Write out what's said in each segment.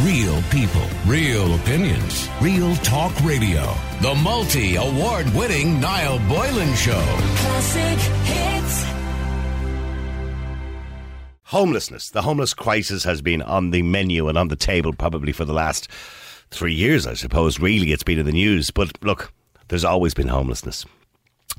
Real people, real opinions, real talk radio. The multi-award-winning Niall Boylan Show. Classic hits. Homelessness. The homeless crisis has been on the menu and on the table probably for the last 3 years, I suppose. Really, it's been in the news. But look, there's always been homelessness.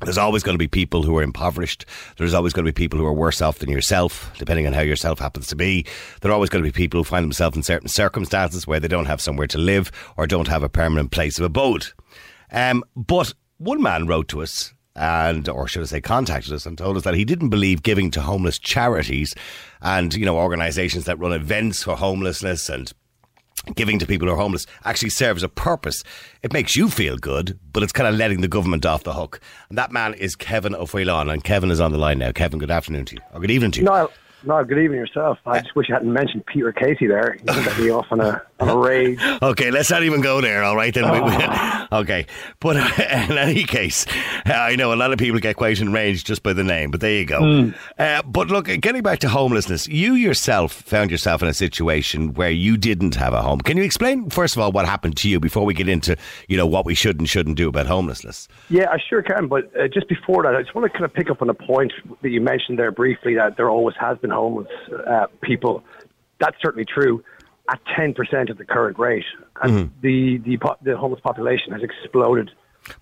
There's always going to be people who are impoverished. There's always going to be people who are worse off than yourself, depending on how yourself happens to be. There are always going to be people who find themselves in certain circumstances where they don't have somewhere to live or don't have a permanent place of abode. But one man wrote to us, and or should I say contacted us, and told us that he didn't believe giving to homeless charities and, you know, organisations that run events for homelessness and giving to people who are homeless actually serves a purpose. It makes you feel good, but it's kind of letting the government off the hook. And that man is Kevin O'Fuelon, and Kevin is on the line now. Kevin, good afternoon to you. Or good evening to you. No, good evening yourself. I just wish you hadn't mentioned Peter Casey there. He got me off on a rage. Okay, let's not even go there, all right? Then. Okay. But in any case, I know a lot of people get quite enraged just by the name, but there you go. But look, getting back to homelessness, you yourself found yourself in a situation where you didn't have a home. Can you explain, first of all, what happened to you before we get into, you know, what we should and shouldn't do about homelessness? Yeah, I sure can. But just before that, I just want to kind of pick up on a point that you mentioned there briefly, that there always has been homeless people. That's certainly true at 10% of the current rate, and the homeless population has exploded.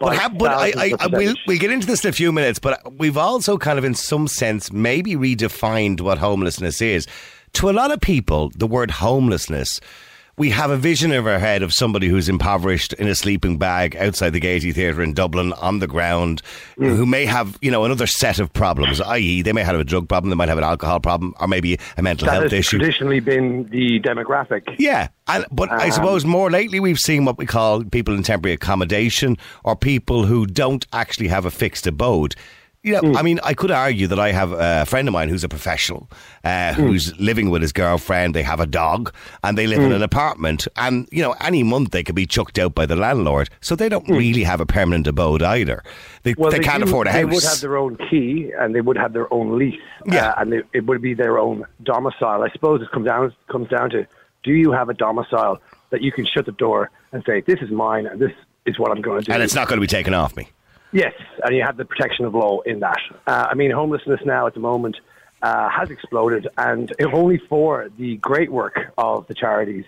We'll get into this in a few minutes, but we've also kind of in some sense maybe redefined what homelessness is. To a lot of people, the word homelessness, we have a vision in our head of somebody who's impoverished in a sleeping bag outside the Gaiety Theatre in Dublin on the ground, who may have, you know, another set of problems, i.e. they may have a drug problem, they might have an alcohol problem, or maybe a mental health issue. That has traditionally been the demographic. Yeah, but I suppose more lately we've seen what we call people in temporary accommodation, or people who don't actually have a fixed abode. You know, I mean, I could argue that I have a friend of mine who's a professional who's living with his girlfriend. They have a dog and they live in an apartment, and, you know, any month they could be chucked out by the landlord. So they don't really have a permanent abode either. They can't afford a house. They would have their own key and they would have their own lease. Yeah. It would be their own domicile. I suppose it comes down to, do you have a domicile that you can shut the door and say, this is mine and this is what I'm going to do? And it's not going to be taken off me. Yes, and you have the protection of law in that. I mean, homelessness now at the moment has exploded, and if only for the great work of the charities,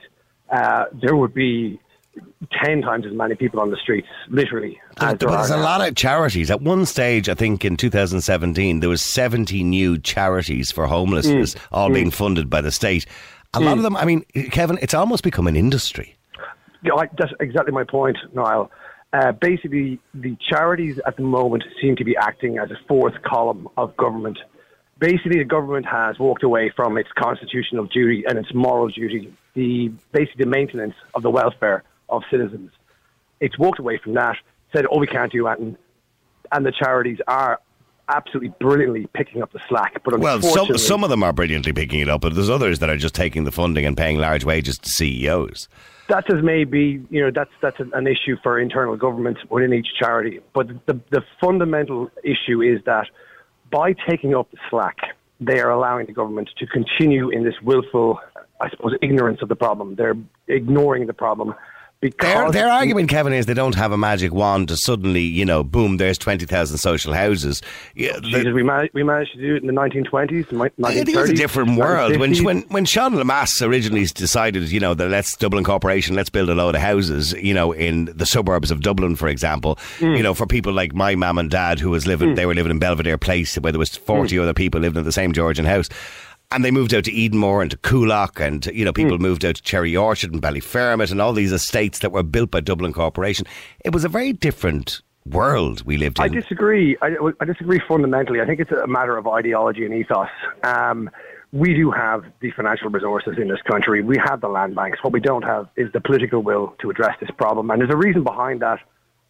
there would be 10 times as many people on the streets, literally. There's a lot of charities. At one stage, I think in 2017, there was 70 new charities for homelessness, all being funded by the state. A lot of them, I mean, Kevin, it's almost become an industry. You know, that's exactly my point, Niall. Basically, the charities at the moment seem to be acting as a fourth column of government. Basically, the government has walked away from its constitutional duty and its moral duty, the maintenance of the welfare of citizens. It's walked away from that, said, oh, we can't do that, and the charities are absolutely brilliantly picking up the slack. But some of them are brilliantly picking it up, but there's others that are just taking the funding and paying large wages to CEOs. That's as maybe, you know, that's an issue for internal governments within each charity. But the fundamental issue is that by taking up the slack, they are allowing the government to continue in this willful, I suppose, ignorance of the problem. They're ignoring the problem. Their argument, Kevin, is they don't have a magic wand to suddenly, you know, boom, there's 20,000 social houses. Yeah, we managed to do it in the 1920s, 1930s. I think it's a different world. When Sean Lamass originally decided, you know, that Dublin Corporation, let's build a load of houses, you know, in the suburbs of Dublin, for example, you know, for people like my mum and dad who was living, they were living in Belvedere Place where there was 40 other people living in the same Georgian house. And they moved out to Edenmore and to Coolock, and, you know, people moved out to Cherry Orchard and Ballyfermot and all these estates that were built by Dublin Corporation. It was a very different world we lived in. I disagree. I disagree fundamentally. I think it's a matter of ideology and ethos. We do have the financial resources in this country. We have the land banks. What we don't have is the political will to address this problem. And there's a reason behind that.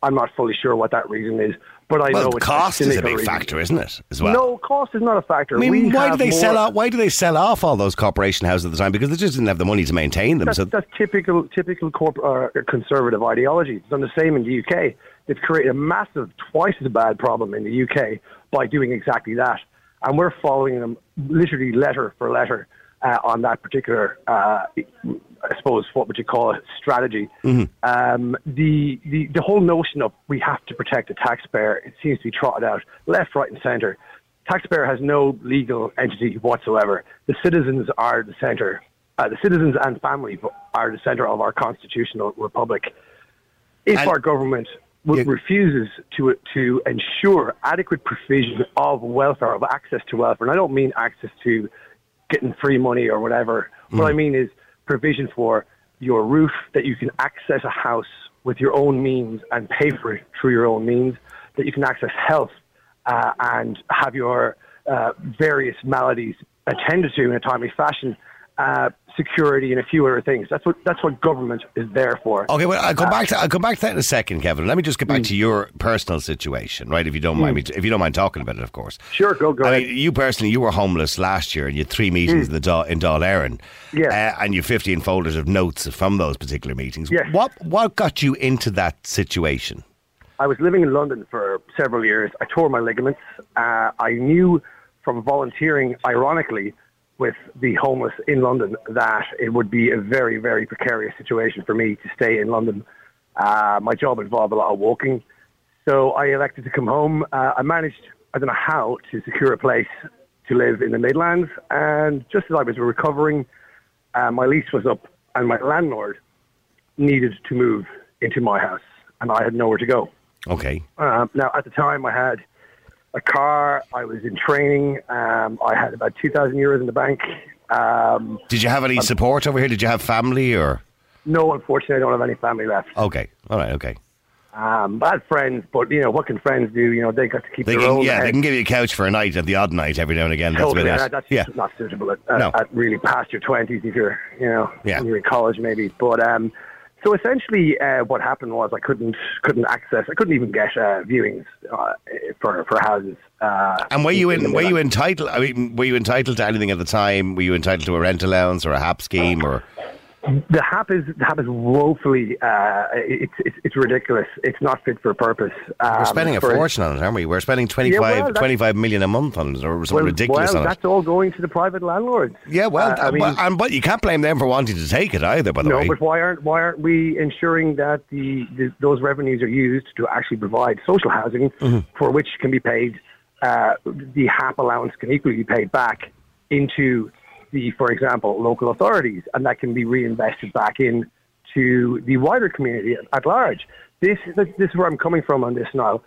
I'm not fully sure what that reason is, but I know it's cost is a big factor, isn't it? As well, no, cost is not a factor. I mean, Why do they sell off all those corporation houses at the time? Because they just didn't have the money to maintain them. That's typical conservative ideology. It's done the same in the UK. They've created a massive, twice as bad problem in the UK by doing exactly that, and we're following them literally letter for letter. on that particular, I suppose, what would you call it, strategy. Mm-hmm. The whole notion of we have to protect the taxpayer, it seems to be trotted out left, right and centre. Taxpayer has no legal entity whatsoever. The citizens are the centre. The citizens and family are the centre of our constitutional republic. If our government refuses to ensure adequate provision of welfare, of access to welfare, and I don't mean access to getting free money or whatever. Mm. What I mean is provision for your roof, that you can access a house with your own means and pay for it through your own means, that you can access health and have your various maladies attended to in a timely fashion, security and a few other things. That's what government is there for. Okay, well, I'll come back to that in a second, Kevin. Let me just get back to your personal situation, right? If you don't mind me, if you don't mind talking about it, of course. Sure, go ahead. I mean, you personally, you were homeless last year, and you had 3 meetings in Dahl-Aeran. Yeah, and you 15 folders of notes from those particular meetings. Yes. What got you into that situation? I was living in London for several years. I tore my ligaments. I knew from volunteering, ironically, with the homeless in London, that it would be a very, very precarious situation for me to stay in London. My job involved a lot of walking, so I elected to come home. I managed, I don't know how, to secure a place to live in the Midlands, and just as I was recovering, my lease was up, and my landlord needed to move into my house, and I had nowhere to go. Okay. Now, at the time, I had a car, I was in training, I had about 2,000 euros in the bank. Did you have any support over here? Did you have family or? No, unfortunately, I don't have any family left. Okay, all right, okay. I had friends, but, you know, what can friends do? You know, they got to keep their own. Yeah, they can give you a couch for a night at the odd night every now and again. Totally, that's not suitable at really past your 20s if you're, you know, when you're in college maybe. But, so essentially, what happened was I couldn't even get viewings for houses. And were you entitled? I mean, were you entitled to anything at the time? Were you entitled to a rent allowance or a HAP scheme or? The HAP is woefully. It's ridiculous. It's not fit for purpose. We're spending a fortune on it, aren't we? We're spending 25 million a month on it, or something ridiculous on it. Well, that's all going to the private landlords. Yeah, well, but you can't blame them for wanting to take it either. By the way, but why aren't we ensuring that those revenues are used to actually provide social housing, for which can be paid, the HAP allowance can equally be paid back into, for example, local authorities, and that can be reinvested back in to the wider community at large. This is where I'm coming from on this now.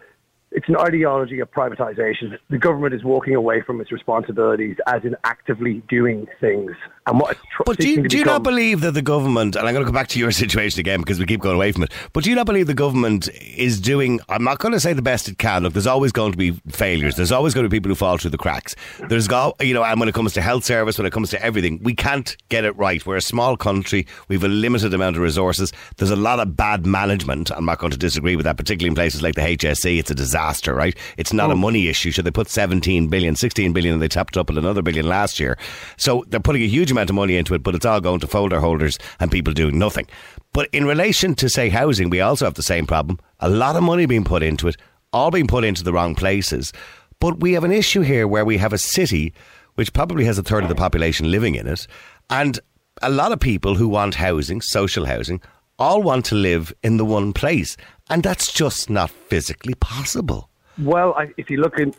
It's an ideology of privatisation. The government is walking away from its responsibilities, as in actively doing things. And what? But do you not believe that the government, and I'm going to go back to your situation again because we keep going away from it, but do you not believe the government is doing, I'm not going to say the best it can. Look, there's always going to be failures. There's always going to be people who fall through the cracks. And when it comes to health service, when it comes to everything, we can't get it right. We're a small country. We've a limited amount of resources. There's a lot of bad management. I'm not going to disagree with that, particularly in places like the HSE. It's a disaster. Right? It's not a money issue. So they put 16 billion, and they tapped up at another billion last year. So they're putting a huge amount of money into it, but it's all going to folder holders and people doing nothing. But in relation to, say, housing, we also have the same problem. A lot of money being put into it, all being put into the wrong places. But we have an issue here where we have a city which probably has a third of the population living in it, and a lot of people who want housing, social housing, all want to live in the one place. And that's just not physically possible. Well, if you look into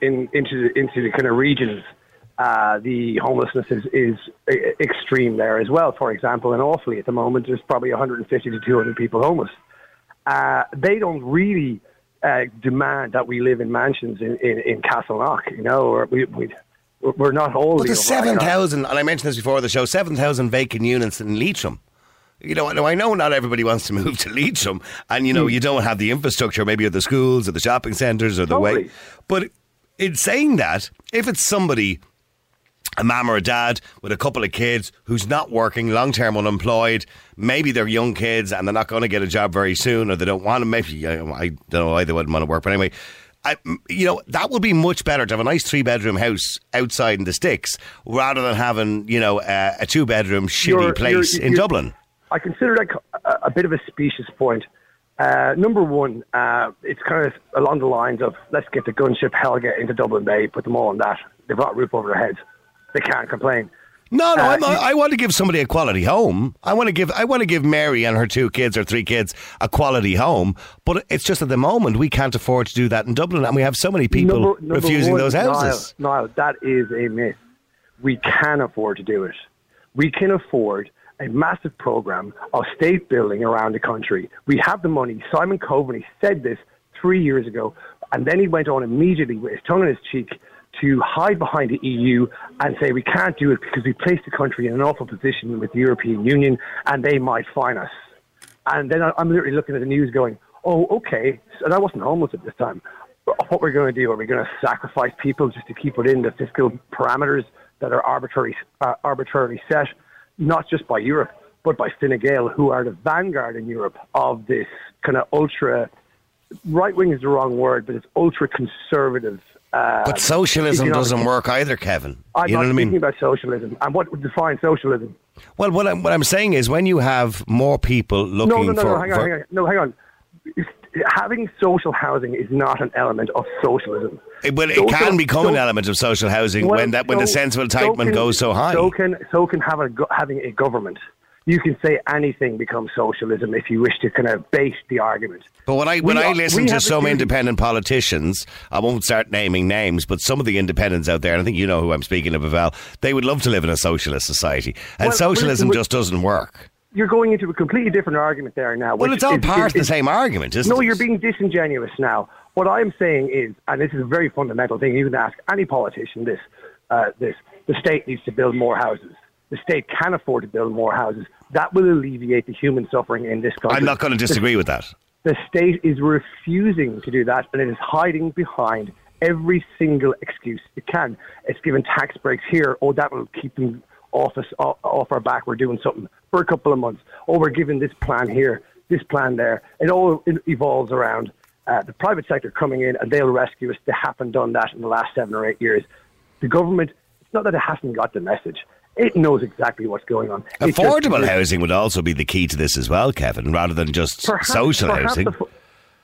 the kind of regions, the homelessness is extreme there as well. For example, in Offaly at the moment, there's probably 150 to 200 people homeless. They don't really demand that we live in mansions in Castleknock, you know, or we're not all. But there's 7,000, and I mentioned this before the show, 7,000 vacant units in Leitrim. You know, I know not everybody wants to move to Leitrim, and, you know, you don't have the infrastructure, maybe at the schools or the shopping centres or the way. But in saying that, if it's somebody, a mum or a dad with a couple of kids who's not working, long-term unemployed, maybe they're young kids and they're not going to get a job very soon, or they don't want to, maybe, I don't know why they wouldn't want to work, but anyway, that would be much better to have a nice 3-bedroom house outside in the sticks rather than having, you know, a 2-bedroom shitty place in Dublin. I consider that a bit of a specious point. Number one, it's kind of along the lines of, let's get the gunship Helga into Dublin Bay, put them all on that. They've got a roof over their heads. They can't complain. No, I'm not, I want to give somebody a quality home. I want to give Mary and her 2 kids or 3 kids a quality home. But it's just at the moment we can't afford to do that in Dublin, and we have so many people refusing those houses. Niall, that is a myth. We can afford to do it. We can afford a massive program of state building around the country. We have the money. Simon Coveney said this 3 years ago, and then he went on immediately with his tongue in his cheek to hide behind the EU and say we can't do it because we placed the country in an awful position with the European Union and they might fine us. And then I'm literally looking at the news going, oh, okay. And I wasn't homeless at this time. But what we're going to do, are we going to sacrifice people just to keep within the fiscal parameters that are arbitrarily set, not just by Europe, but by Fine Gael, who are the vanguard in Europe of this kind of ultra... Right-wing is the wrong word, but it's ultra-conservative... But socialism doesn't work either, Kevin. I'm not speaking about socialism. And what would define socialism? Well, what I'm saying is when you have more people looking for... No, hang on. Having social housing is not an element of socialism. But it can become an element of social housing when the sense of entitlement goes so high. So can having a government. You can say anything becomes socialism if you wish to kind of base the argument. But when I listen to some independent politicians, I won't start naming names, but some of the independents out there, and I think you know who I'm speaking of, Val, they would love to live in a socialist society. And socialism just doesn't work. You're going into a completely different argument there now. Well, it's all part of the same argument, isn't it? No, you're being disingenuous now. What I'm saying is, and this is a very fundamental thing, you can ask any politician this, the state needs to build more houses. The state can afford to build more houses. That will alleviate the human suffering in this country. I'm not going to disagree with that. The state is refusing to do that, and it is hiding behind every single excuse it can. It's given tax breaks here. Oh, that will keep them off our back. We're doing something for a couple of months. Oh, we're giving this plan here, this plan there. It all evolves around the private sector coming in, and they'll rescue us. They haven't done that in the last 7 or 8 years. The government, it's not that it hasn't got the message. It knows exactly what's going on. Affordable housing would also be the key to this as well, Kevin, rather than just social housing.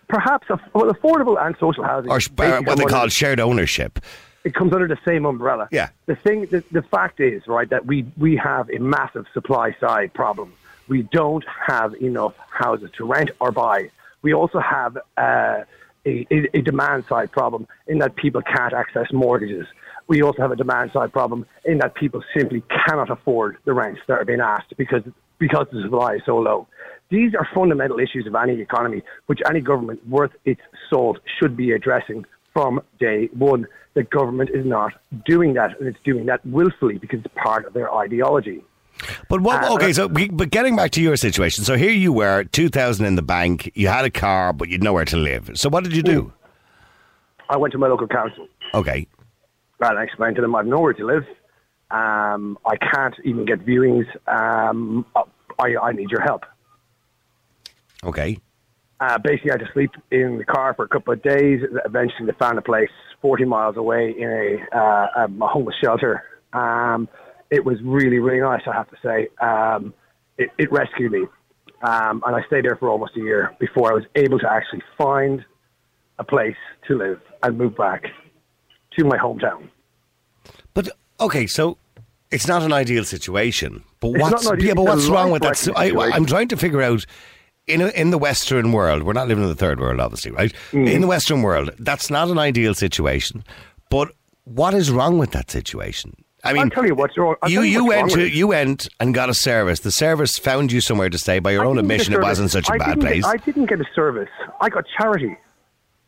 Affordable and social housing. Or what they call shared ownership. It comes under the same umbrella. Yeah. The fact is, right, that we have a massive supply-side problem. We don't have enough houses to rent or buy. We also have a demand-side problem in that people can't access mortgages. We also have a demand-side problem in that people simply cannot afford the rents that are being asked because the supply is so low. These are fundamental issues of any economy, which any government worth its salt should be addressing from day one. The government is not doing that, and it's doing that willfully because it's part of their ideology. But but getting back to your situation, so here you were, 2,000 in the bank, you had a car, but you'd nowhere to live. So what did you do? I went to my local council. Okay. Well, I explained to them I've nowhere to live. I can't even get viewings. I need your help. Okay. Basically, I had to sleep in the car for a couple of days. Eventually, they found a place 40 miles away in a homeless shelter. It was really, really nice, I have to say. It rescued me. And I stayed there for almost a year before I was able to actually find a place to live and move back to my hometown. But okay, so it's not an ideal situation. But what's wrong with that? I'm trying to figure out in the Western world. We're not living in the third world, obviously, right? Mm. In the Western world, that's not an ideal situation. But what is wrong with that situation? I mean, I'll tell you what's wrong. You went and got a service. The service found you somewhere to stay. By your own admission, it wasn't such a bad place. I didn't get a service. I got charity.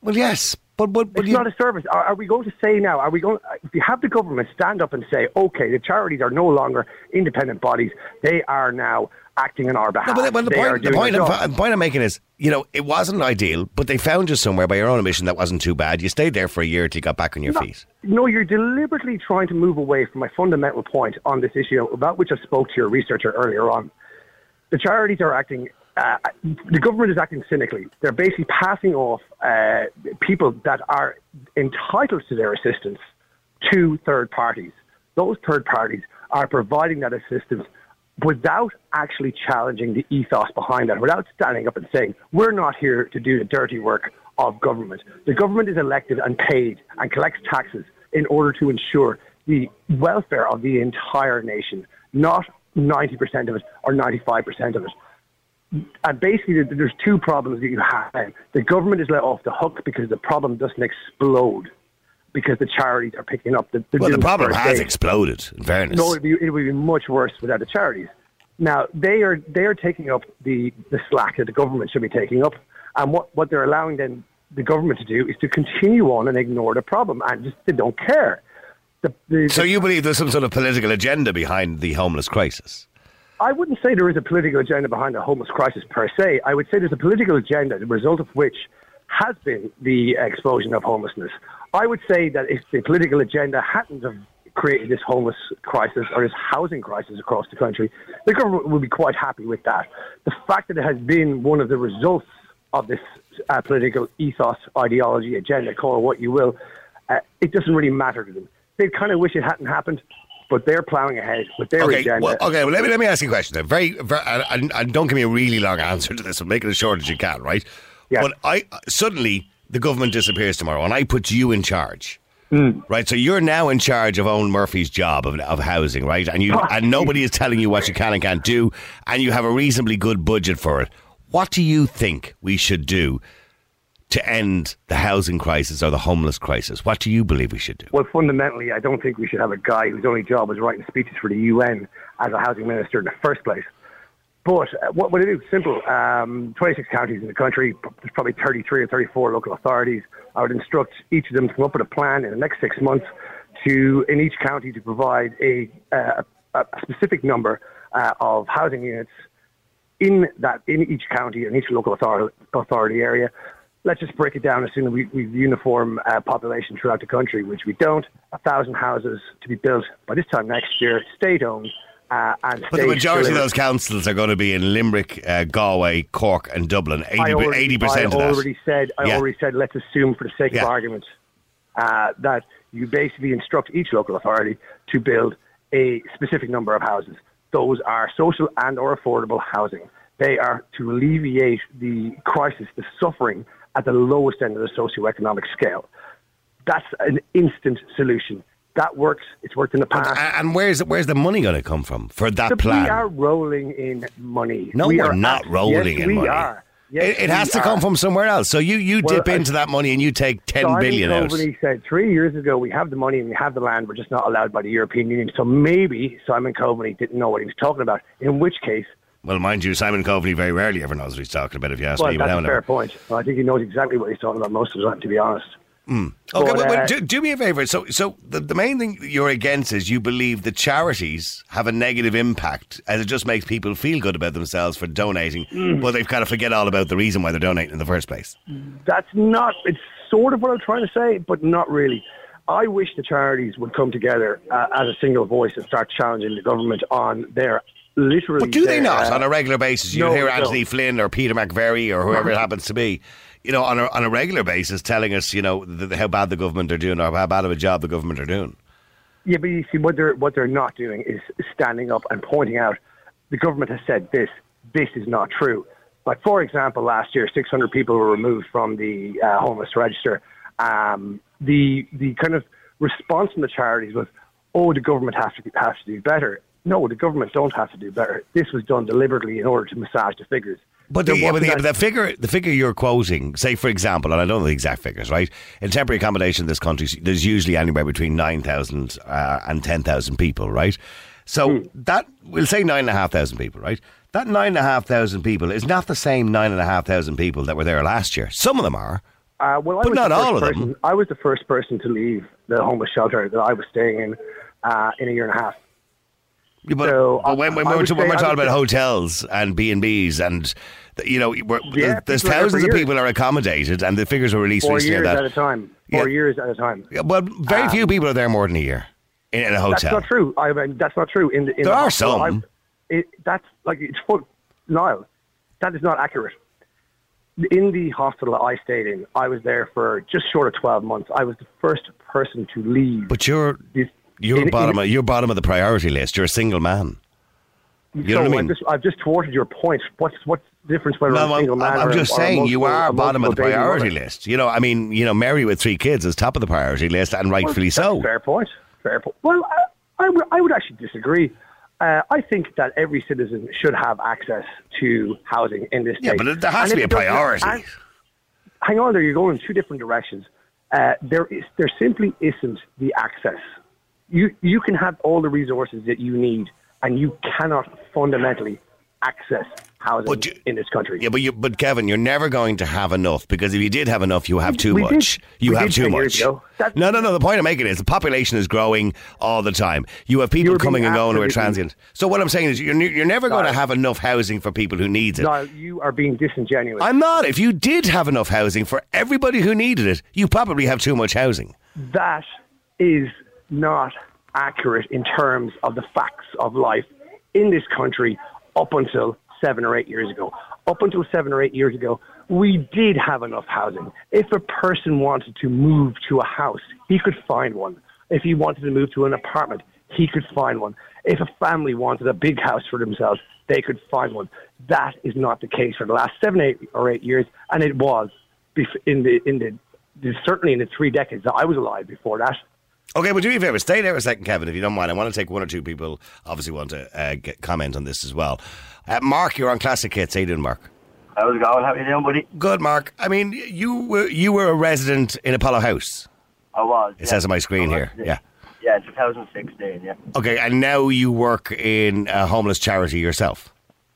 Well, yes. But it's not a service. Are we going to say now, if you have the government stand up and say, okay, the charities are no longer independent bodies, they are now acting on our behalf. No, but the point I'm making is, it wasn't ideal, but they found you somewhere by your own admission that wasn't too bad. You stayed there for a year till you got back on your feet. No, you're deliberately trying to move away from my fundamental point on this issue, about which I spoke to your researcher earlier on. The charities are acting... the government is acting cynically. They're basically passing off people that are entitled to their assistance to third parties. Those third parties are providing that assistance without actually challenging the ethos behind that, without standing up and saying, we're not here to do the dirty work of government. The government is elected and paid and collects taxes in order to ensure the welfare of the entire nation, not 90% of it or 95% of it. And basically, there's two problems that you have. The government is let off the hook because the problem doesn't explode, because the charities are picking up the... Well, the problem has exploded, in fairness. No, it would be much worse without the charities. Now, they are taking up the slack that the government should be taking up, and what they're allowing then the government to do is to continue on and ignore the problem, and just they don't care. So you believe there's some sort of political agenda behind the homeless crisis? I wouldn't say there is a political agenda behind the homeless crisis per se. I would say there's a political agenda, the result of which has been the explosion of homelessness. I would say that if the political agenda hadn't have created this homeless crisis or this housing crisis across the country, the government would be quite happy with that. The fact that it has been one of the results of this political ethos, ideology, agenda, call it what you will, it doesn't really matter to them. They kind of wish it hadn't happened, but they're ploughing ahead with their agenda. Well, let me ask you a question then. And don't give me a really long answer to this, but make it as short as you can, right? Yeah. But suddenly the government disappears tomorrow, and I put you in charge. Mm. Right, so you're now in charge of Owen Murphy's job of housing, right? And nobody is telling you what you can and can't do, and you have a reasonably good budget for it. What do you think we should do to end the housing crisis or the homeless crisis? What do you believe we should do? Well, fundamentally, I don't think we should have a guy whose only job was writing speeches for the UN as a housing minister in the first place. But what would it do? Simple. 26 counties in the country, there's probably 33 or 34 local authorities. I would instruct each of them to come up with a plan in the next 6 months in each county to provide a specific number of housing units in each county and each local authority area. Let's just break it down, assuming we've uniform population throughout the country, which we don't. 1,000 houses to be built by this time next year, state-owned. But the majority of those councils are going to be in Limerick, Galway, Cork and Dublin. 80% of that. I already said let's assume for the sake of argument that you basically instruct each local authority to build a specific number of houses. Those are social and or affordable housing. They are to alleviate the crisis, the suffering at the lowest end of the socioeconomic scale. That's an instant solution. That works. It's worked in the past. And where's the money going to come from for that plan? We are rolling in money. No, we're not rolling in money. We are. It has to come from somewhere else. So you dip into that money and you take 10 billion out. Simon Coveney said 3 years ago, we have the money and we have the land. We're just not allowed by the European Union. So maybe Simon Coveney didn't know what he was talking about, in which case... Well, mind you, Simon Coveney very rarely ever knows what he's talking about, if you ask me. Well, that's a fair point. I think he knows exactly what he's talking about most of the time, to be honest. Mm. Okay, well, do me a favour. So the main thing you're against is you believe the charities have a negative impact, as it just makes people feel good about themselves for donating, but they've kind of forget all about the reason why they're donating in the first place. It's sort of what I'm trying to say, but not really. I wish the charities would come together as a single voice and start challenging the government on their... Literally, but do they not on a regular basis? You hear Anthony Flynn or Peter McVeary or whoever it happens to be, on a regular basis telling us, how bad the government are doing or how bad of a job the government are doing. Yeah, but you see, what they're not doing is standing up and pointing out the government has said this. This is not true. Like, for example, last year, 600 people were removed from the homeless register. The kind of response from the charities was, oh, the government has to do better. No, the government don't have to do better. This was done deliberately in order to massage the figures. But the figure you're quoting, say for example, and I don't know the exact figures, right? In temporary accommodation in this country, there's usually anywhere between 9,000 and 10,000 people, right? So that, we'll say 9,500 people, right? That 9,500 people is not the same 9,500 people that were there last year. Some of them are, but not all of them. I was the first person to leave the homeless shelter that I was staying in a year and a half. But when we're talking about hotels and B&Bs and, there's thousands of people are accommodated and the figures were released recently. 4 years at a time. Yeah, well, very few people are there more than a year in a hotel. That's not true. That's not true. There are some. Niall, that is not accurate. In the hospital that I stayed in, I was there for just short of 12 months. I was the first person to leave. But you're bottom of the priority list. You're a single man. You know what I mean? I've just thwarted your point. What's the difference whether I'm a single man? I'm just saying you are bottom of the priority list. Mary with three kids is top of the priority list, and rightfully so. Fair point. airport. Well, I would actually disagree. I think that every citizen should have access to housing in this state. Yeah, but there has to be a priority. Hang on there, you're going in two different directions. There simply isn't the access. You can have all the resources that you need, and you cannot fundamentally access housing in this country. Yeah, but Kevin, you're never going to have enough, because if you did have enough, you have too much. You have too much. No, the point I'm making is the population is growing all the time. You have people coming and going who are transient. So what I'm saying is you're never going to have enough housing for people who need it. No, you are being disingenuous. I'm not. If you did have enough housing for everybody who needed it, you probably have too much housing. That is not accurate in terms of the facts of life in this country up until 7 or 8 years ago. Up until 7 or 8 years ago, we did have enough housing. If a person wanted to move to a house, he could find one. If he wanted to move to an apartment, he could find one. If a family wanted a big house for themselves, they could find one. That is not the case for the last 7 or 8 years, and it was certainly in the 3 decades that I was alive before that. Okay, well, do me a favour. Stay there a second, Kevin, if you don't mind. I want to take one or two people, obviously want to comment on this as well. Mark, you're on Classic Hits. How you doing, Mark? How's it going? How you doing, buddy? Good, Mark. I mean, you were a resident in Apollo House. I was. It says on my screen here. Yeah. Yeah, 2016, yeah. Okay, and now you work in a homeless charity yourself?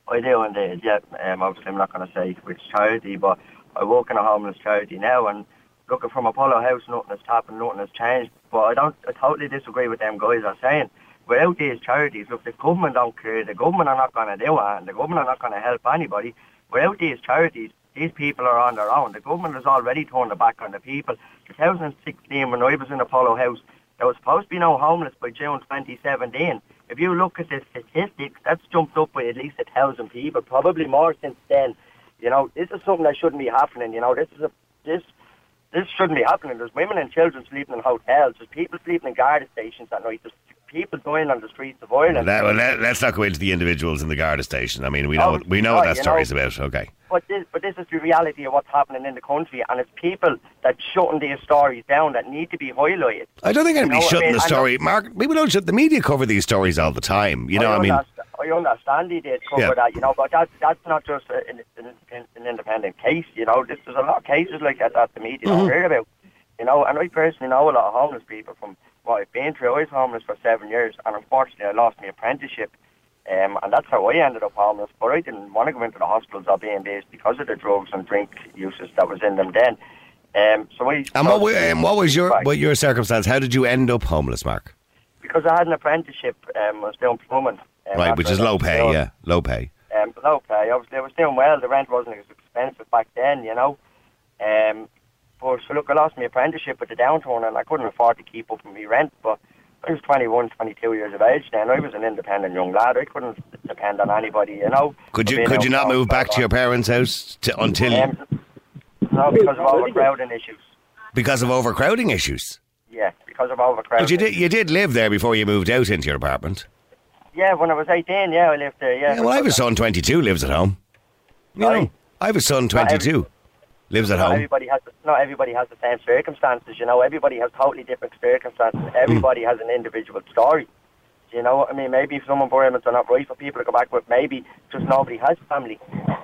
I do indeed, yeah. Obviously, I'm not going to say which charity, but I work in a homeless charity now, and looking from Apollo House, nothing has happened, nothing has changed. But I totally disagree with them guys are saying. Without these charities, look, the government don't care, the government are not going to do it, and the government are not going to help anybody. Without these charities, these people are on their own. The government has already turned their back on the people. 2016, when I was in Apollo House, there was supposed to be no homeless by June 2017. If you look at the statistics, that's jumped up by at least 1,000 people, probably more since then. You know, this is something that shouldn't be happening, you know, This shouldn't be happening. There's women and children sleeping in hotels. There's people sleeping in Garda stations at night. There's people going on the streets of Ireland. Let's not go into the individuals in the Garda station. I mean, we know what that story's about. Okay. But this is the reality of what's happening in the country, and it's people that shutting their stories down that need to be highlighted. I don't think anybody's shutting the story. Mark, people don't shut. The media cover these stories all the time. You know, I understand they did cover that, you know, but that's not just an independent case, you know. There's a lot of cases like that that the media don't hear about, you know. And I personally know a lot of homeless people from what I've been through. I was homeless for 7 years, and unfortunately I lost my apprenticeship, and that's how I ended up homeless. But I didn't want to go into the hospitals or B&Bs because of the drugs and drink uses that was in them then. What was your circumstance? How did you end up homeless, Mark? Because I had an apprenticeship. I was doing plumbing. Right, which is low pay, yeah. Low pay. Low pay. Obviously, I was doing well. The rent wasn't as expensive back then, you know. But I lost my apprenticeship at the downturn, and I couldn't afford to keep up with my rent. But I was 21, 22 years of age then. I was an independent young lad. I couldn't depend on anybody, you know. Could you not move back to your parents' house until... No, because of overcrowding issues. Because of overcrowding issues? Yeah, because of overcrowding. But you did live there before you moved out into your apartment. Yeah, when I was 18, I lived there, yeah. Well, I have a son, 22, lives at home. You know, I have a son, 22, lives at home. Not everybody has the same circumstances, you know. Everybody has totally different circumstances. Everybody has an individual story. You know what I mean? Maybe some environments are not right for people to go back with. Maybe just nobody has family.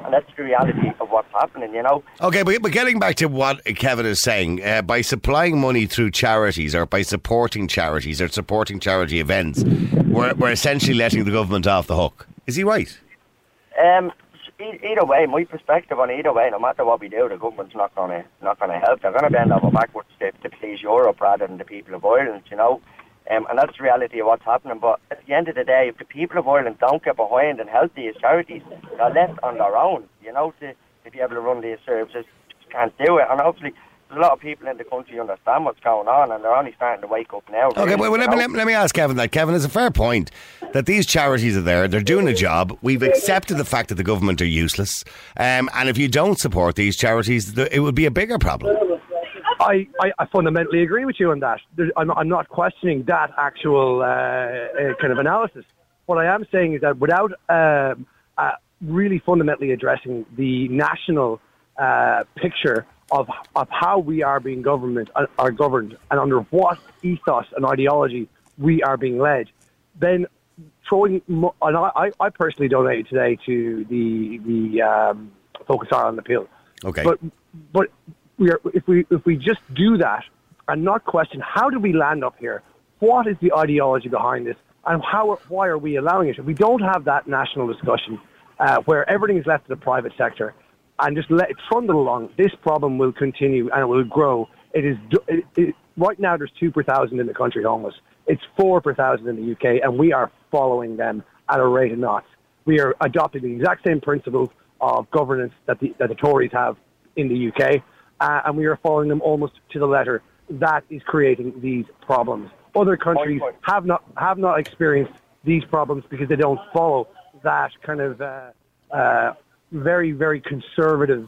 And that's the reality of what's happening, you know. Okay, but getting back to what Kevin is saying, by supplying money through charities or by supporting charities or supporting charity events, we're essentially letting the government off the hook. Is he right? Either way, my perspective on either way, no matter what we do, the government's not going to help. They're going to bend over backwards to please Europe rather than the people of Ireland, you know. And that's the reality of what's happening. But at the end of the day, if the people of Ireland don't get behind and help these charities, they're left on their own, you know, to be able to run these services. Just can't do it. And obviously, there's a lot of people in the country who understand what's going on, and they're only starting to wake up now. Really, okay, well, let me ask Kevin that. Kevin, it's a fair point that these charities are there. They're doing a job. We've accepted the fact that the government are useless. And if you don't support these charities, it would be a bigger problem. I fundamentally agree with you on that. I'm not questioning that actual kind of analysis. What I am saying is that without really fundamentally addressing the national picture of how we are being governed and under what ethos and ideology we are being led. Then throwing, and I personally donated today to the Focus Ireland appeal. Okay, but we are, if we just do that and not question how did we land up here, what is the ideology behind this, and why are we allowing it? If we don't have that national discussion where everything is left to the private sector and just let it trundle along, this problem will continue and it will grow. It is right now there's 2 per thousand in the country homeless. It's 4 per thousand in the UK, and we are following them at a rate of knots. We are adopting the exact same principles of governance that the Tories have in the UK, and we are following them almost to the letter. That is creating these problems. Other countries have not experienced these problems because they don't follow that kind of very, very conservative.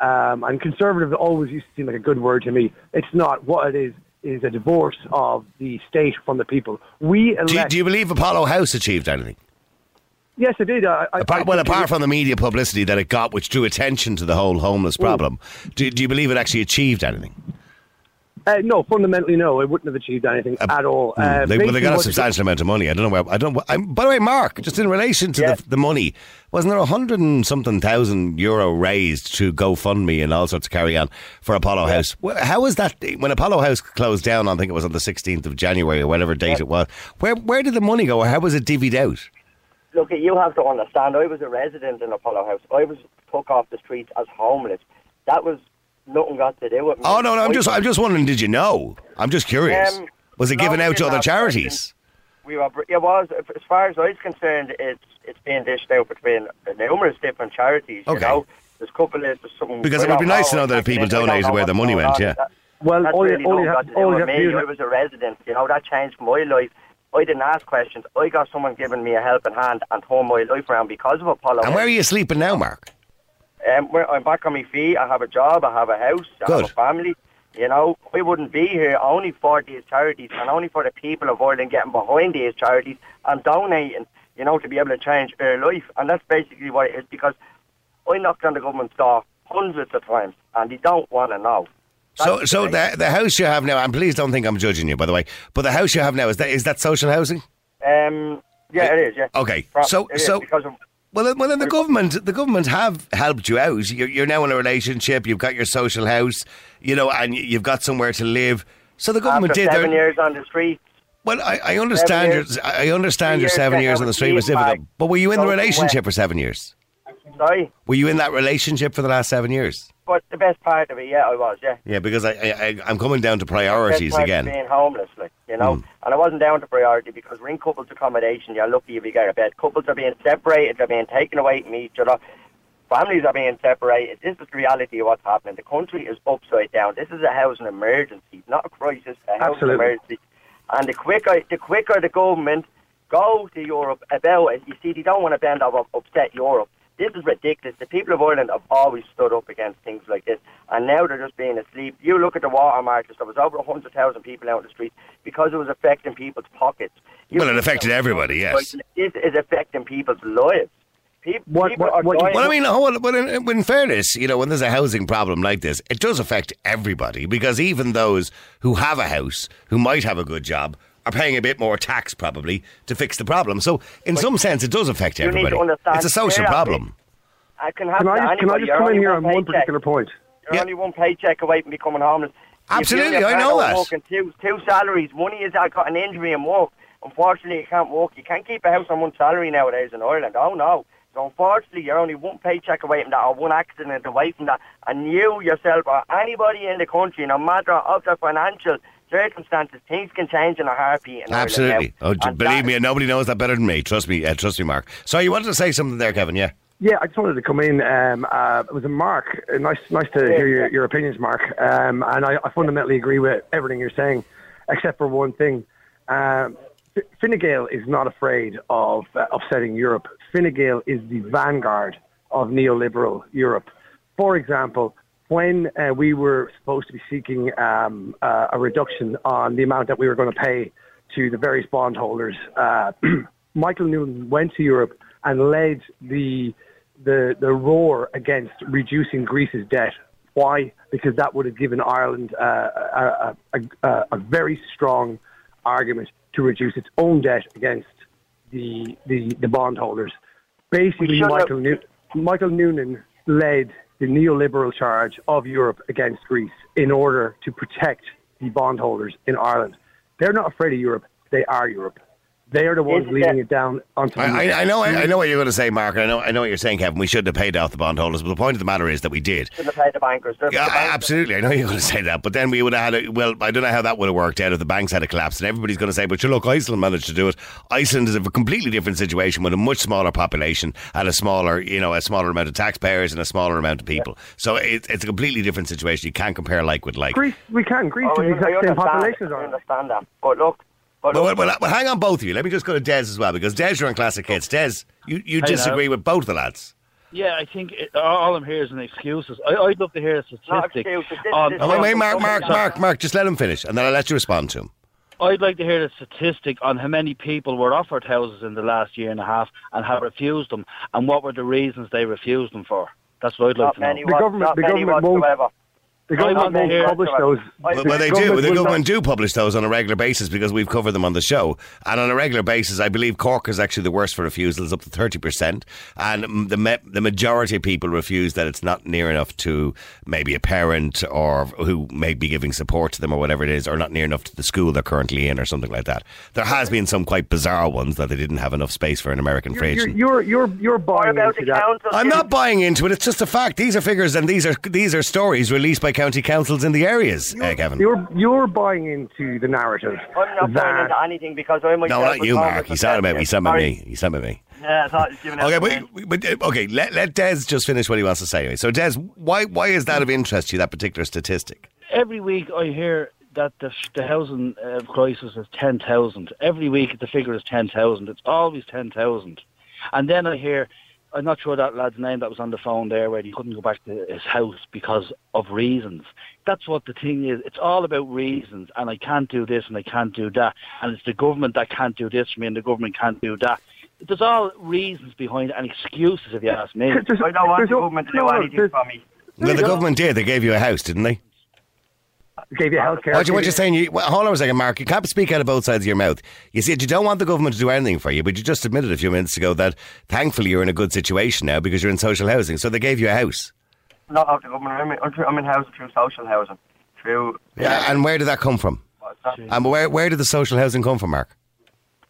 And conservative always used to seem like a good word to me. It's not. What it is a divorce of the state from the people. Do you believe Apollo House achieved anything? Yes, it did. Apart from the media publicity that it got, which drew attention to the whole homeless problem, do you believe it actually achieved anything? No, fundamentally, no. It wouldn't have achieved anything at all. They got a substantial amount of money. I don't know where. By the way, Mark, just in relation to the money, wasn't there 100,000 raised to GoFundMe and all sorts of carry on for Apollo House? How was that when Apollo House closed down? I think it was on the 16th of January or whatever date it was. Where did the money go? How was it divvied out? Look, you have to understand. I was a resident in Apollo House. I was took off the streets as homeless. That was. Nothing got to do with me. Oh no! I'm just wondering. Did you know? I'm just curious. Was it given out to other charities? It was. As far as I was concerned, it's being dished out between numerous different charities. Okay. You know, there's a couple of something. Because it would be nice to know that people donated where the money went. Yeah. Well, all you have to do with me. I was a resident. You know, that changed my life. I didn't ask questions. I got someone giving me a helping hand and turned my life around because of Apollo. And where are you sleeping now, Mark? I'm back on my feet. I have a job. I have a house. I have a family. You know, we wouldn't be here only for these charities and only for the people of Ireland getting behind these charities and donating, you know, to be able to change their life. And that's basically what it is, because I knocked on the government's door hundreds of times and they don't want to know. So the house you have now, and please don't think I'm judging you, by the way, but the house you have now, is that social housing? Yeah, it is, yeah. Okay. Well, then the government have helped you out. You're now in a relationship. You've got your social house, you know, and you've got somewhere to live. So the government did. 7 years on the street. Well, I understand. I understand your 7 years on the street was difficult. But were you in the relationship for 7 years? Sorry. Were you in that relationship for the last 7 years? But the best part of it, yeah, I was, yeah. Yeah, because I'm coming down to priorities again. Being homeless, like, you know, and I wasn't down to priority because we're in couples accommodation. You're lucky if you get a bed. Couples are being separated. They're being taken away from each other. Families are being separated. This is the reality of what's happening. The country is upside down. This is a housing emergency, not a crisis. A housing emergency. And the quicker the government go to Europe about it, you see, they don't want to bend up upset Europe. This is ridiculous. The people of Ireland have always stood up against things like this, and now they're just being asleep. You look at the water marches. There was over 100,000 people out in the street because it was affecting people's pockets. It affected everybody, yes. This is affecting people's lives. In fairness, you know, when there's a housing problem like this, it does affect everybody, because even those who have a house, who might have a good job, are paying a bit more tax probably to fix the problem. So in some sense, it does affect everybody. It's a social problem. Can I just come in here on one particular point? You're only one paycheck away from becoming homeless. Absolutely, I know that. Two salaries. One is I got an injury and work. Unfortunately, you can't work. You can't keep a house on one salary nowadays in Ireland. Oh no. So unfortunately, you're only one paycheck away from that, or one accident away from that. And you yourself or anybody in the country, no matter of their financial circumstances, things can change in a heartbeat. Absolutely. Believe me, nobody knows that better than me. Trust me, Mark. So you wanted to say something there, Kevin, yeah? Yeah, I just wanted to come in. It was a Mark. Nice to hear your opinions, Mark. And I fundamentally agree with everything you're saying, except for one thing. Fine Gael is not afraid of upsetting Europe. Fine Gael is the vanguard of neoliberal Europe. For example, when we were supposed to be seeking a reduction on the amount that we were going to pay to the various bondholders, Michael Noonan went to Europe and led the roar against reducing Greece's debt. Why? Because that would have given Ireland a very strong argument to reduce its own debt against the bondholders. Basically, Michael Noonan led the neoliberal charge of Europe against Greece in order to protect the bondholders in Ireland. They're not afraid of Europe. They are Europe. They are the ones leading it down onto the market. I know what you're going to say, Mark. I know what you're saying, Kevin. We shouldn't have paid off the bondholders, but the point of the matter is that we did. Shouldn't have paid the bankers. Yeah, absolutely. I know you're going to say that, but then we would have had. Well, I don't know how that would have worked out if the banks had a collapse, and everybody's going to say, "But look, Iceland managed to do it." Iceland is a completely different situation with a much smaller population and a smaller amount of taxpayers and a smaller amount of people. Yeah. So it's a completely different situation. You can't compare like with like. Greece, we can. Greece is the exact same populations. I understand that, but look. Well, hang on, both of you. Let me just go to Des as well, because Des, you're on Classic Hits. Des, you disagree with both the lads. Yeah, I think all I'm hearing is excuses. I'd love to hear a statistic. Mark, just let him finish, and then I'll let you respond to him. I'd like to hear the statistic on how many people were offered houses in the last year and a half and have refused them, and what were the reasons they refused them for. That's what I'd like to know. The government won't. The government won't publish those. Well, they do. The government do publish those on a regular basis because we've covered them on the show. And on a regular basis, I believe Cork is actually the worst for refusals, up to 30%. And the majority of people refuse that it's not near enough to maybe a parent or who may be giving support to them or whatever it is, or not near enough to the school they're currently in or something like that. There has been some quite bizarre ones that they didn't have enough space for an American fridge. You're buying into that. I'm not buying into it. It's just a fact. These are figures and these are stories released by county councils in the areas, Kevin. You're buying into the narrative. I'm not buying into anything because I'm myself. No, not you, Mark. He's not about me. He's not about me. He's not about me. Yeah, I thought he was Okay, let Des just finish what he wants to say. Anyway. So, Des, why is that of interest to you, that particular statistic? Every week I hear that the housing crisis is 10,000. Every week the figure is 10,000. It's always 10,000. And then I hear... I'm not sure that lad's name that was on the phone there where he couldn't go back to his house because of reasons. That's what the thing is. It's all about reasons, and I can't do this and I can't do that, and it's the government that can't do this for me and the government can't do that. There's all reasons behind it and excuses, if you ask me. I don't want the government to do anything for me. Well, the government did. They gave you a house, didn't they? Gave you healthcare. What you're saying? Hold on a second, Mark. You can't speak out of both sides of your mouth. You said you don't want the government to do anything for you, but you just admitted a few minutes ago that thankfully you're in a good situation now because you're in social housing. So they gave you a house. Not out the government. I'm in housing through social housing. Yeah. And where did that come from? And where did the social housing come from, Mark?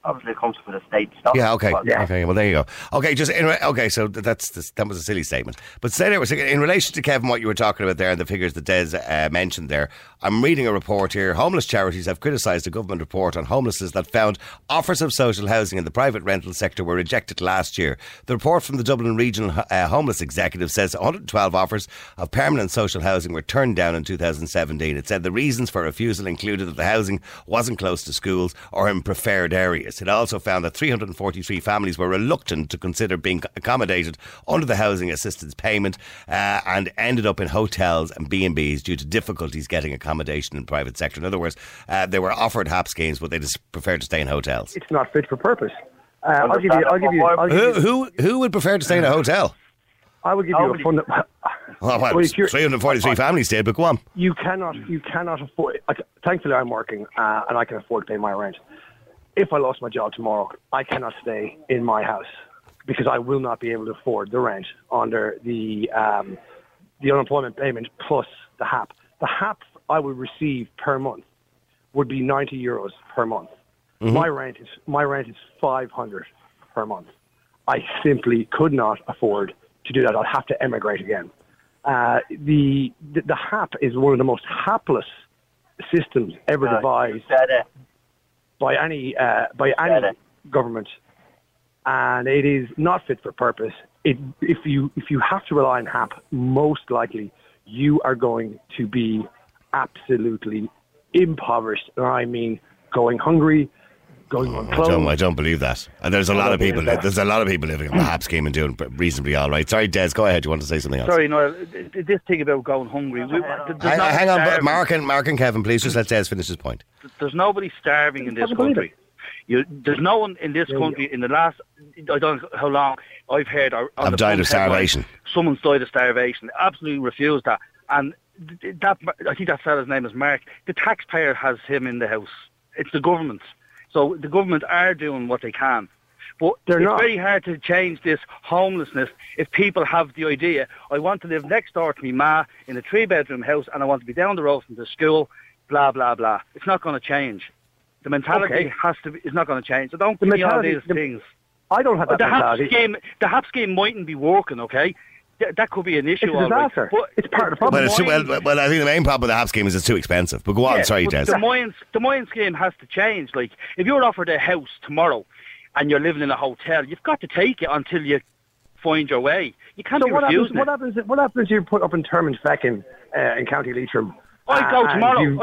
Obviously, it comes from the state. Yeah. Okay. Yeah. Okay. Well, there you go. Okay. So that was a silly statement. But say there was in relation to Kevin, what you were talking about there, and the figures that Des mentioned there. I'm reading a report here. Homeless charities have criticised a government report on homelessness that found offers of social housing in the private rental sector were rejected last year. The report from the Dublin Regional Homeless Executive says 112 offers of permanent social housing were turned down in 2017. It said the reasons for refusal included that the housing wasn't close to schools or in preferred areas. It also found that 343 families were reluctant to consider being accommodated under the housing assistance payment and ended up in hotels and B&Bs due to difficulties getting accommodation in the private sector. In other words, they were offered HAP schemes, but they just preferred to stay in hotels. It's not fit for purpose. Who would prefer to stay in a hotel? I will give you a fund. Well, 343 families did, but go on. You cannot afford... Thankfully, I'm working and I can afford to pay my rent. If I lost my job tomorrow, I cannot stay in my house because I will not be able to afford the rent under the unemployment payment plus the HAP. The HAP I would receive per month would be €90 per month. Mm-hmm. My rent is €500 per month. I simply could not afford to do that. I'd have to emigrate again. The HAP is one of the most hapless systems ever devised. By any government, and it is not fit for purpose. If you have to rely on HAP, most likely you are going to be absolutely impoverished. And I mean, going hungry, going on clothes. I don't believe that. And there's a lot of people living on the HAP scheme and doing reasonably all right. Sorry, Des, go ahead. You want to say something else? Sorry, no. This thing about going hungry. Hang on, Mark and Kevin, please just let Des finish his point. There's nobody starving in this country. There's no one in this country in the last, I don't know how long, I've heard. I've died of starvation. Someone's died of starvation. Absolutely refuse that. And I think that fella's name is Mark. The taxpayer has him in the house. It's the government. So the government are doing what they can. But it's very hard to change this homelessness if people have the idea, I want to live next door to me ma in a 3-bedroom house and I want to be down the road from the school, blah, blah, blah. It's not going to change. The mentality has to be, it's not going to change. So don't give me all these things. I don't have that mentality. The HAP scheme mightn't be working, okay? That could be an issue. It's a disaster. But it's part of the problem. Well, I think the main problem with the HAP scheme is it's too expensive. But go on, sorry, Des. The Moyne scheme has to change. Like, if you're offered a house tomorrow and you're living in a hotel, you've got to take it until you find your way. You can't be refusing it. What happens if you put up in Termond Feckin in County Leitrim? I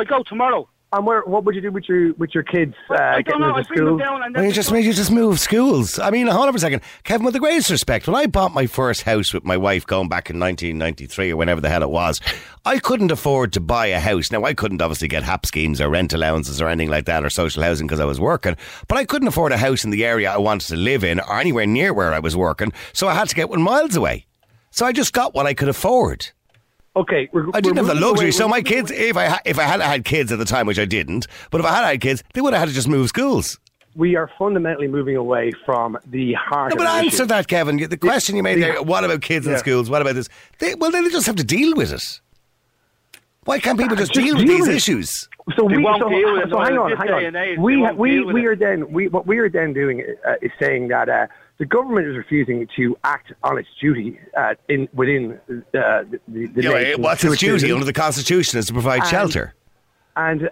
go tomorrow. And what would you do with your kids? I don't know. I bring them down and then you just move schools. I mean, hold on for a second, Kevin. With the greatest respect, when I bought my first house with my wife, going back in 1993 or whenever the hell it was, I couldn't afford to buy a house. Now I couldn't obviously get HAP schemes or rent allowances or anything like that or social housing because I was working. But I couldn't afford a house in the area I wanted to live in or anywhere near where I was working. So I had to get one miles away. So I just got what I could afford. Okay, I didn't have the luxury, so my kids, if I had had kids at the time, which I didn't, but if I had had kids, they would have had to just move schools. We are fundamentally moving away from the heart. No, but answer that, Kevin. The question you made there: what about kids in schools? What about this? They just have to deal with it. Why can't people just deal with these issues? So hang on. What we are then doing is saying that. The government is refusing to act on its duty what's its duty under the Constitution is to provide shelter, and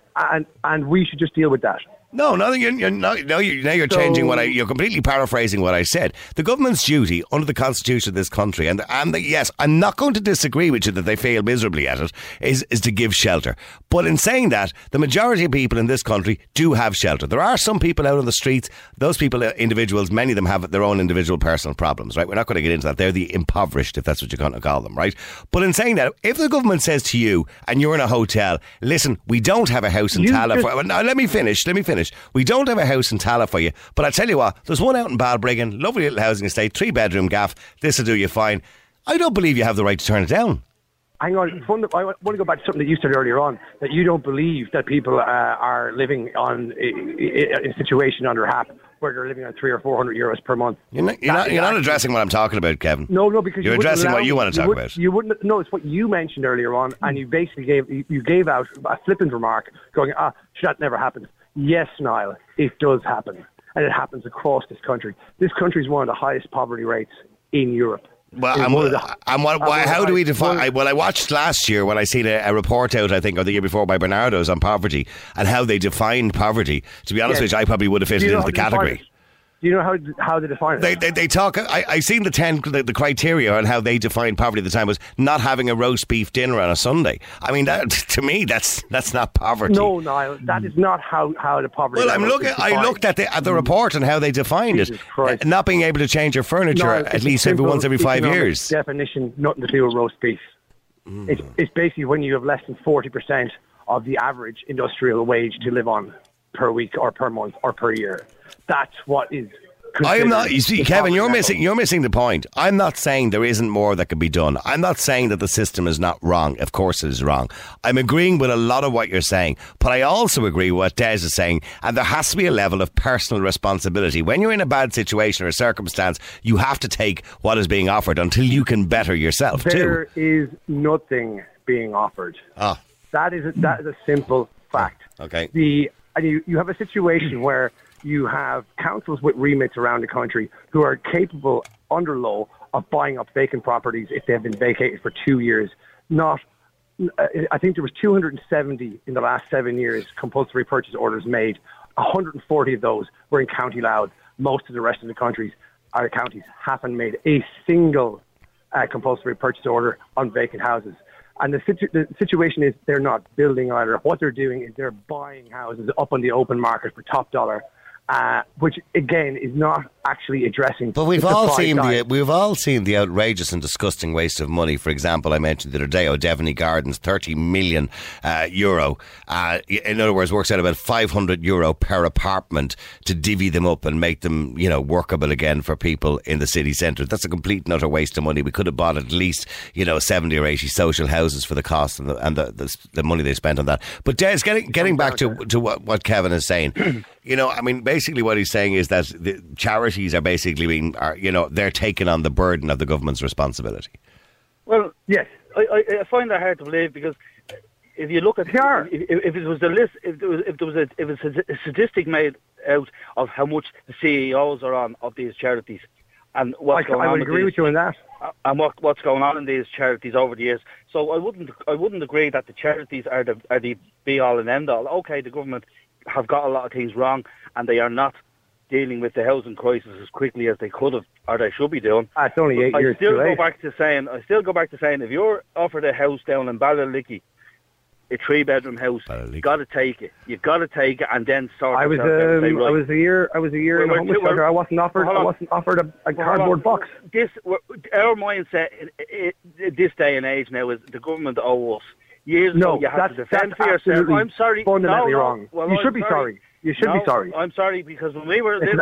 we should just deal with that. No, nothing. Changing what you're completely paraphrasing what I said. The government's duty under the Constitution of this country, yes, I'm not going to disagree with you that they fail miserably at it, is to give shelter. But in saying that, the majority of people in this country do have shelter. There are some people out on the streets. Those people, individuals, many of them have their own individual personal problems, right? We're not going to get into that. They're the impoverished, if that's what you're going to call them, right? But in saying that, if the government says to you, and you're in a hotel, listen, we don't have a house in Tala. Now, let me finish. We don't have a house in Tala for you, but I tell you what, there's one out in Balbriggan, lovely little housing estate, 3-bedroom gaff. This will do you fine. I don't believe you have the right to turn it down. Hang on, I want to go back to something that you said earlier on, that you don't believe that people are living on a situation under HAP where they're living on 300 or 400 euros per month. You're not addressing what I'm talking about, Kevin. No, because you're addressing what you want to talk about. You wouldn't. No, it's what you mentioned earlier on, and you basically gave out a flippant remark, going, that never happened. Yes, Niall, it does happen. And it happens across this country. This country is one of the highest poverty rates in Europe. Well, how do we define... Well, I watched last year when I seen a report out, I think, or the year before by Bernardo's on poverty and how they defined poverty. To be honest with you, I probably would have fitted into the category. Do you know how they define it? They talk. I seen the criteria on how they defined poverty at the time was not having a roast beef dinner on a Sunday. I mean, that, to me, that's not poverty. No, Niall, that is not how the poverty. Well, I looked at the report and how they defined it. Not being able to change your furniture at least once every 5 years. Definition, nothing to do with roast beef. Mm. It's basically when you have less than 40% of the average industrial wage to live on per week or per month or per year. That's what is. I am not. You see, Kevin, you're missing the point. I'm not saying there isn't more that can be done. I'm not saying that the system is not wrong. Of course it is wrong. I'm agreeing with a lot of what you're saying, but I also agree with what Des is saying, and there has to be a level of personal responsibility. When you're in a bad situation or a circumstance, you have to take what is being offered until you can better yourself too. There is nothing being offered. That is a simple fact. Okay. You have a situation where you have councils with remits around the country who are capable, under law, of buying up vacant properties if they've been vacated for 2 years. I think there was 270 in the last 7 years compulsory purchase orders made. 140 of those were in County Louth. Most of the rest of the counties haven't made a single compulsory purchase order on vacant houses. And the situation is they're not building either. What they're doing is they're buying houses up on the open market for top dollar. Which again is not actually addressing. But we've all seen the outrageous and disgusting waste of money. For example, I mentioned the other day, O'Devany Gardens, 30 million euro. In other words, works out about 500 euro per apartment to divvy them up and make them, workable again for people in the city centre. That's a complete and utter waste of money. We could have bought at least 70 or 80 social houses for the cost and the money they spent on that. But Des, getting back to what Kevin is saying. You know, I mean, basically what he's saying is that the charities are basically being, they're taking on the burden of the government's responsibility. Well, yes. I find that hard to believe because if you look at... If it was a list, if there was a statistic made out of how much the CEOs are on of these charities and what's going on... I would agree with you on that. And what's going on in these charities over the years. So I wouldn't agree that the charities are the be-all and end-all. Okay, the government have got a lot of things wrong and they are not dealing with the housing crisis as quickly as they could have or they should be doing. It's only 8 years too late. I still go back to saying if you're offered a house down in Ballylickey, a 3-bedroom house, you've got to take it and then sort it out. I was a year in a homeless shelter. I wasn't offered a cardboard box. Our mindset in this day and age now is the government owe us. Years ago, you had to defend for yourself. I'm sorry. Fundamentally wrong. Well, you should be sorry. You should be sorry. I'm sorry because when we were little,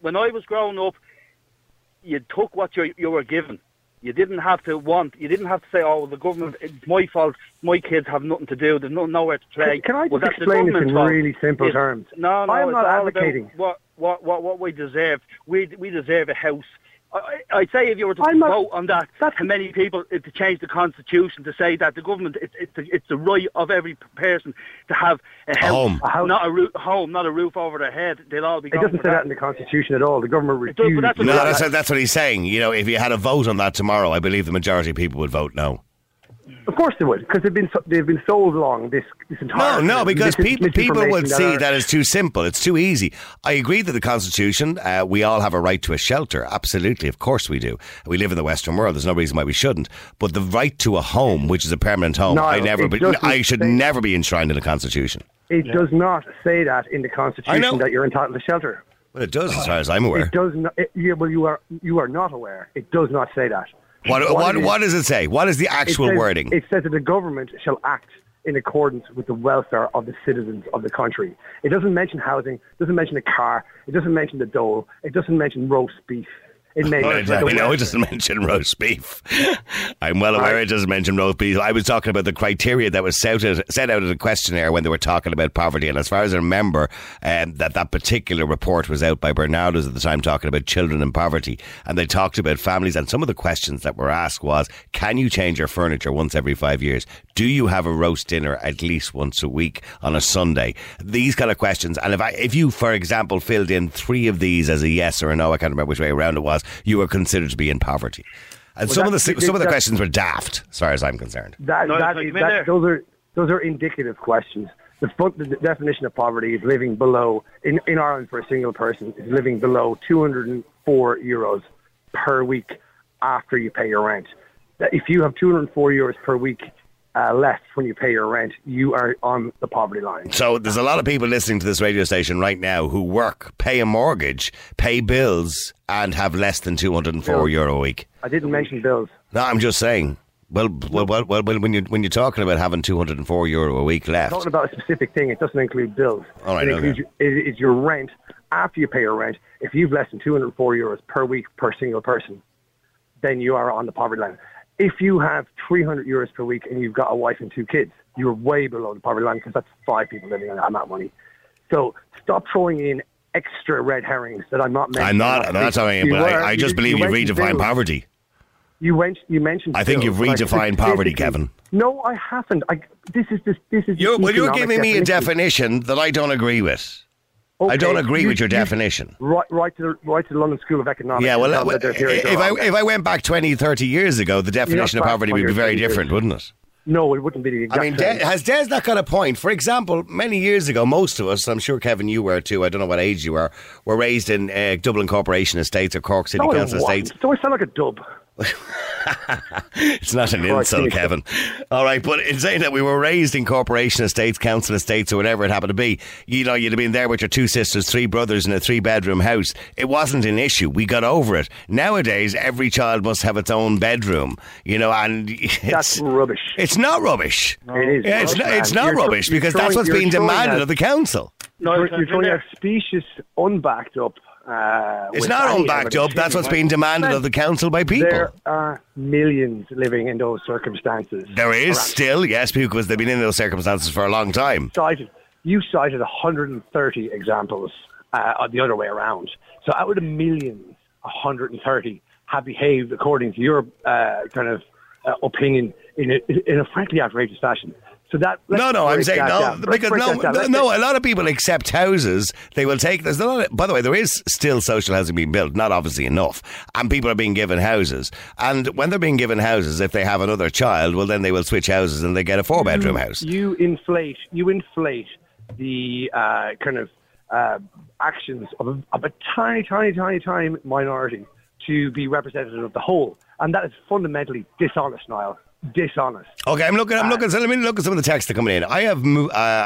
When I was growing up, you took what you were given. You didn't have to want. You didn't have to say, "Oh, well, the government. It's my fault. My kids have nothing to do. There's nowhere to play." Can I just explain this in really simple terms? No, I am not advocating what we deserve. We deserve a house. I'd say if you were to vote on that, how many people to change the constitution to say that the government, it's the right of every person to have a house, not a roof over their head. They'll all be. It doesn't say that in the constitution at all. The government refused. That's what he's saying. You know, if you had a vote on that tomorrow, I believe the majority of people would vote no. Of course they would, because they've been sold along this entire... No, because people would see that as too simple. It's too easy. I agree that the Constitution, we all have a right to a shelter. Absolutely, of course we do. We live in the Western world. There's no reason why we shouldn't. But the right to a home, which is a permanent home, I should never be enshrined in the Constitution. It does not say that in the Constitution that you're entitled to shelter. Well, it does, as far as I'm aware. It does not. You are not aware. It does not say that. What does it say? What is the actual wording? It says that the government shall act in accordance with the welfare of the citizens of the country. It doesn't mention housing, it doesn't mention a car, it doesn't mention the dole, it doesn't mention roast beef. It doesn't mention roast beef. I'm well aware it doesn't mention roast beef. I was talking about the criteria that was set out in the questionnaire when they were talking about poverty. And as far as I remember, that particular report was out by Bernardo's at the time talking about children in poverty. And they talked about families. And some of the questions that were asked was, can you change your furniture once every 5 years? Do you have a roast dinner at least once a week on a Sunday? These kind of questions. And if you, for example, filled in 3 of these as a yes or a no, I can't remember which way around it was, you were considered to be in poverty. And some of the questions were daft, as far as I'm concerned. Those are indicative questions. The definition of poverty is living below, in Ireland for a single person, is living below €204 per week after you pay your rent. If you have €204 per week left when you pay your rent, you are on the poverty line. So there's a lot of people listening to this radio station right now who work, pay a mortgage, pay bills, and have less than €204 a week. I didn't mention bills. No, I'm just saying. Well, when you're talking about having €204 a week left, I'm talking about a specific thing. It doesn't include bills. All right, it includes your rent after you pay your rent. If you've less than €204 per week per single person, then you are on the poverty line. If you have €300 per week and you've got a wife and 2 kids, you're way below the poverty line because that's 5 people living on that money. So stop throwing in extra red herrings that I'm not mentioning. I just believe you've redefined poverty. You mentioned. I think you've redefined poverty, Kevin. No, I haven't. This is. You're giving me a definition that I don't agree with. Okay. I don't agree with your definition. Right to the London School of Economics. Yeah, well, if I went back 20, 30 years ago, the definition of poverty would be very different, wouldn't it? No, it wouldn't be the exact same. I mean, has Des not got a point? For example, many years ago, most of us, I'm sure, Kevin, you were too, I don't know what age you were raised in Dublin Corporation estates or Cork City Council estates. Do I sound like a dub? It's not an insult, Kevin. All right, but in saying that we were raised in corporation estates, council estates, or whatever it happened to be, you'd have been there with your 2 sisters, 3 brothers in a 3-bedroom house. It wasn't an issue. We got over it. Nowadays, every child must have its own bedroom, and that's rubbish. It's not rubbish. No. It is. It's not rubbish because that's what's being demanded of the council. No, you're throwing a specious, unbacked up. It's not unbacked up. That's what's being demanded of the council by people. There are millions living in those circumstances. There is still, yes, because they've been in those circumstances for a long time. You cited 130 examples the other way around. So out of the millions, 130 have behaved according to your kind of opinion in a frankly outrageous fashion. So that, a lot of people accept houses. They will take, there's a lot of, by the way, there is still social housing being built, not obviously enough, and people are being given houses. And when they're being given houses, if they have another child, well, then they will switch houses and they get a 4-bedroom house. You inflate the kind of actions of a tiny minority to be representative of the whole, and that is fundamentally dishonest, Niall. Dishonest. Okay, I'm looking. So let me look at some of the texts that are coming in. I have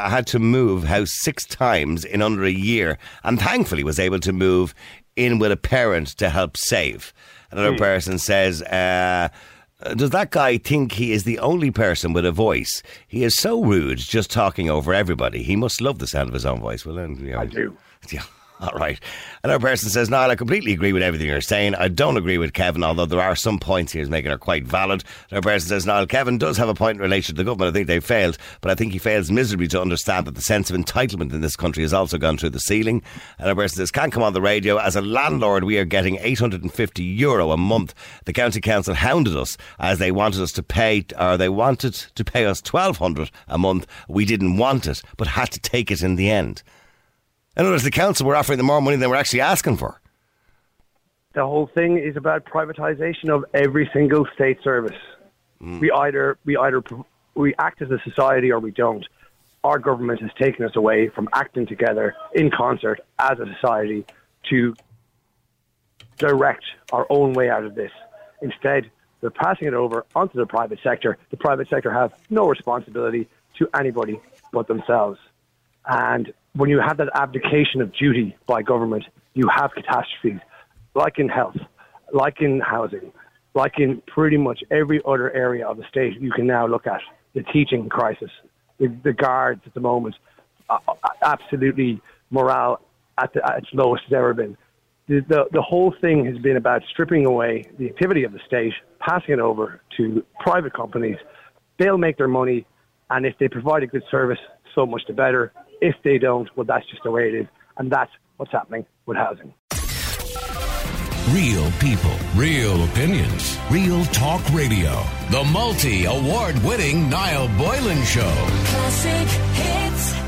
had to move house 6 times in under a year, and thankfully was able to move in with a parent to help save. Another person says, does that guy think he is the only person with a voice? He is so rude, just talking over everybody. He must love the sound of his own voice. Well, then, you know, I do. Yeah. All right. Another person says, Niall, I completely agree with everything you're saying. I don't agree with Kevin, although there are some points he is making are quite valid. Another person says, Niall, Kevin does have a point in relation to the government. I think they failed, but I think he fails miserably to understand that the sense of entitlement in this country has also gone through the ceiling. Another person says, can't come on the radio. As a landlord, we are getting €850 a month. The county council hounded us as they wanted us to pay, or they wanted to pay us €1,200 a month. We didn't want it, but had to take it in the end. In other words, the council were offering them more money than we're actually asking for. The whole thing is about privatisation of every single state service. Mm. We act as a society or we don't. Our government has taken us away from acting together in concert as a society to direct our own way out of this. Instead, they're passing it over onto the private sector. The private sector have no responsibility to anybody but themselves. And when you have that abdication of duty by government, you have catastrophes, like in health, like in housing, like in pretty much every other area of the state you can now look at. The teaching crisis, the guards at the moment, absolutely morale at its lowest it's ever been. The whole thing has been about stripping away the activity of the state, passing it over to private companies. They'll make their money, and if they provide a good service, so much the better. If they don't, well, that's just the way it is. And that's what's happening with housing. Real people, real opinions, real talk radio. The multi-award-winning Niall Boylan Show. Classic hits.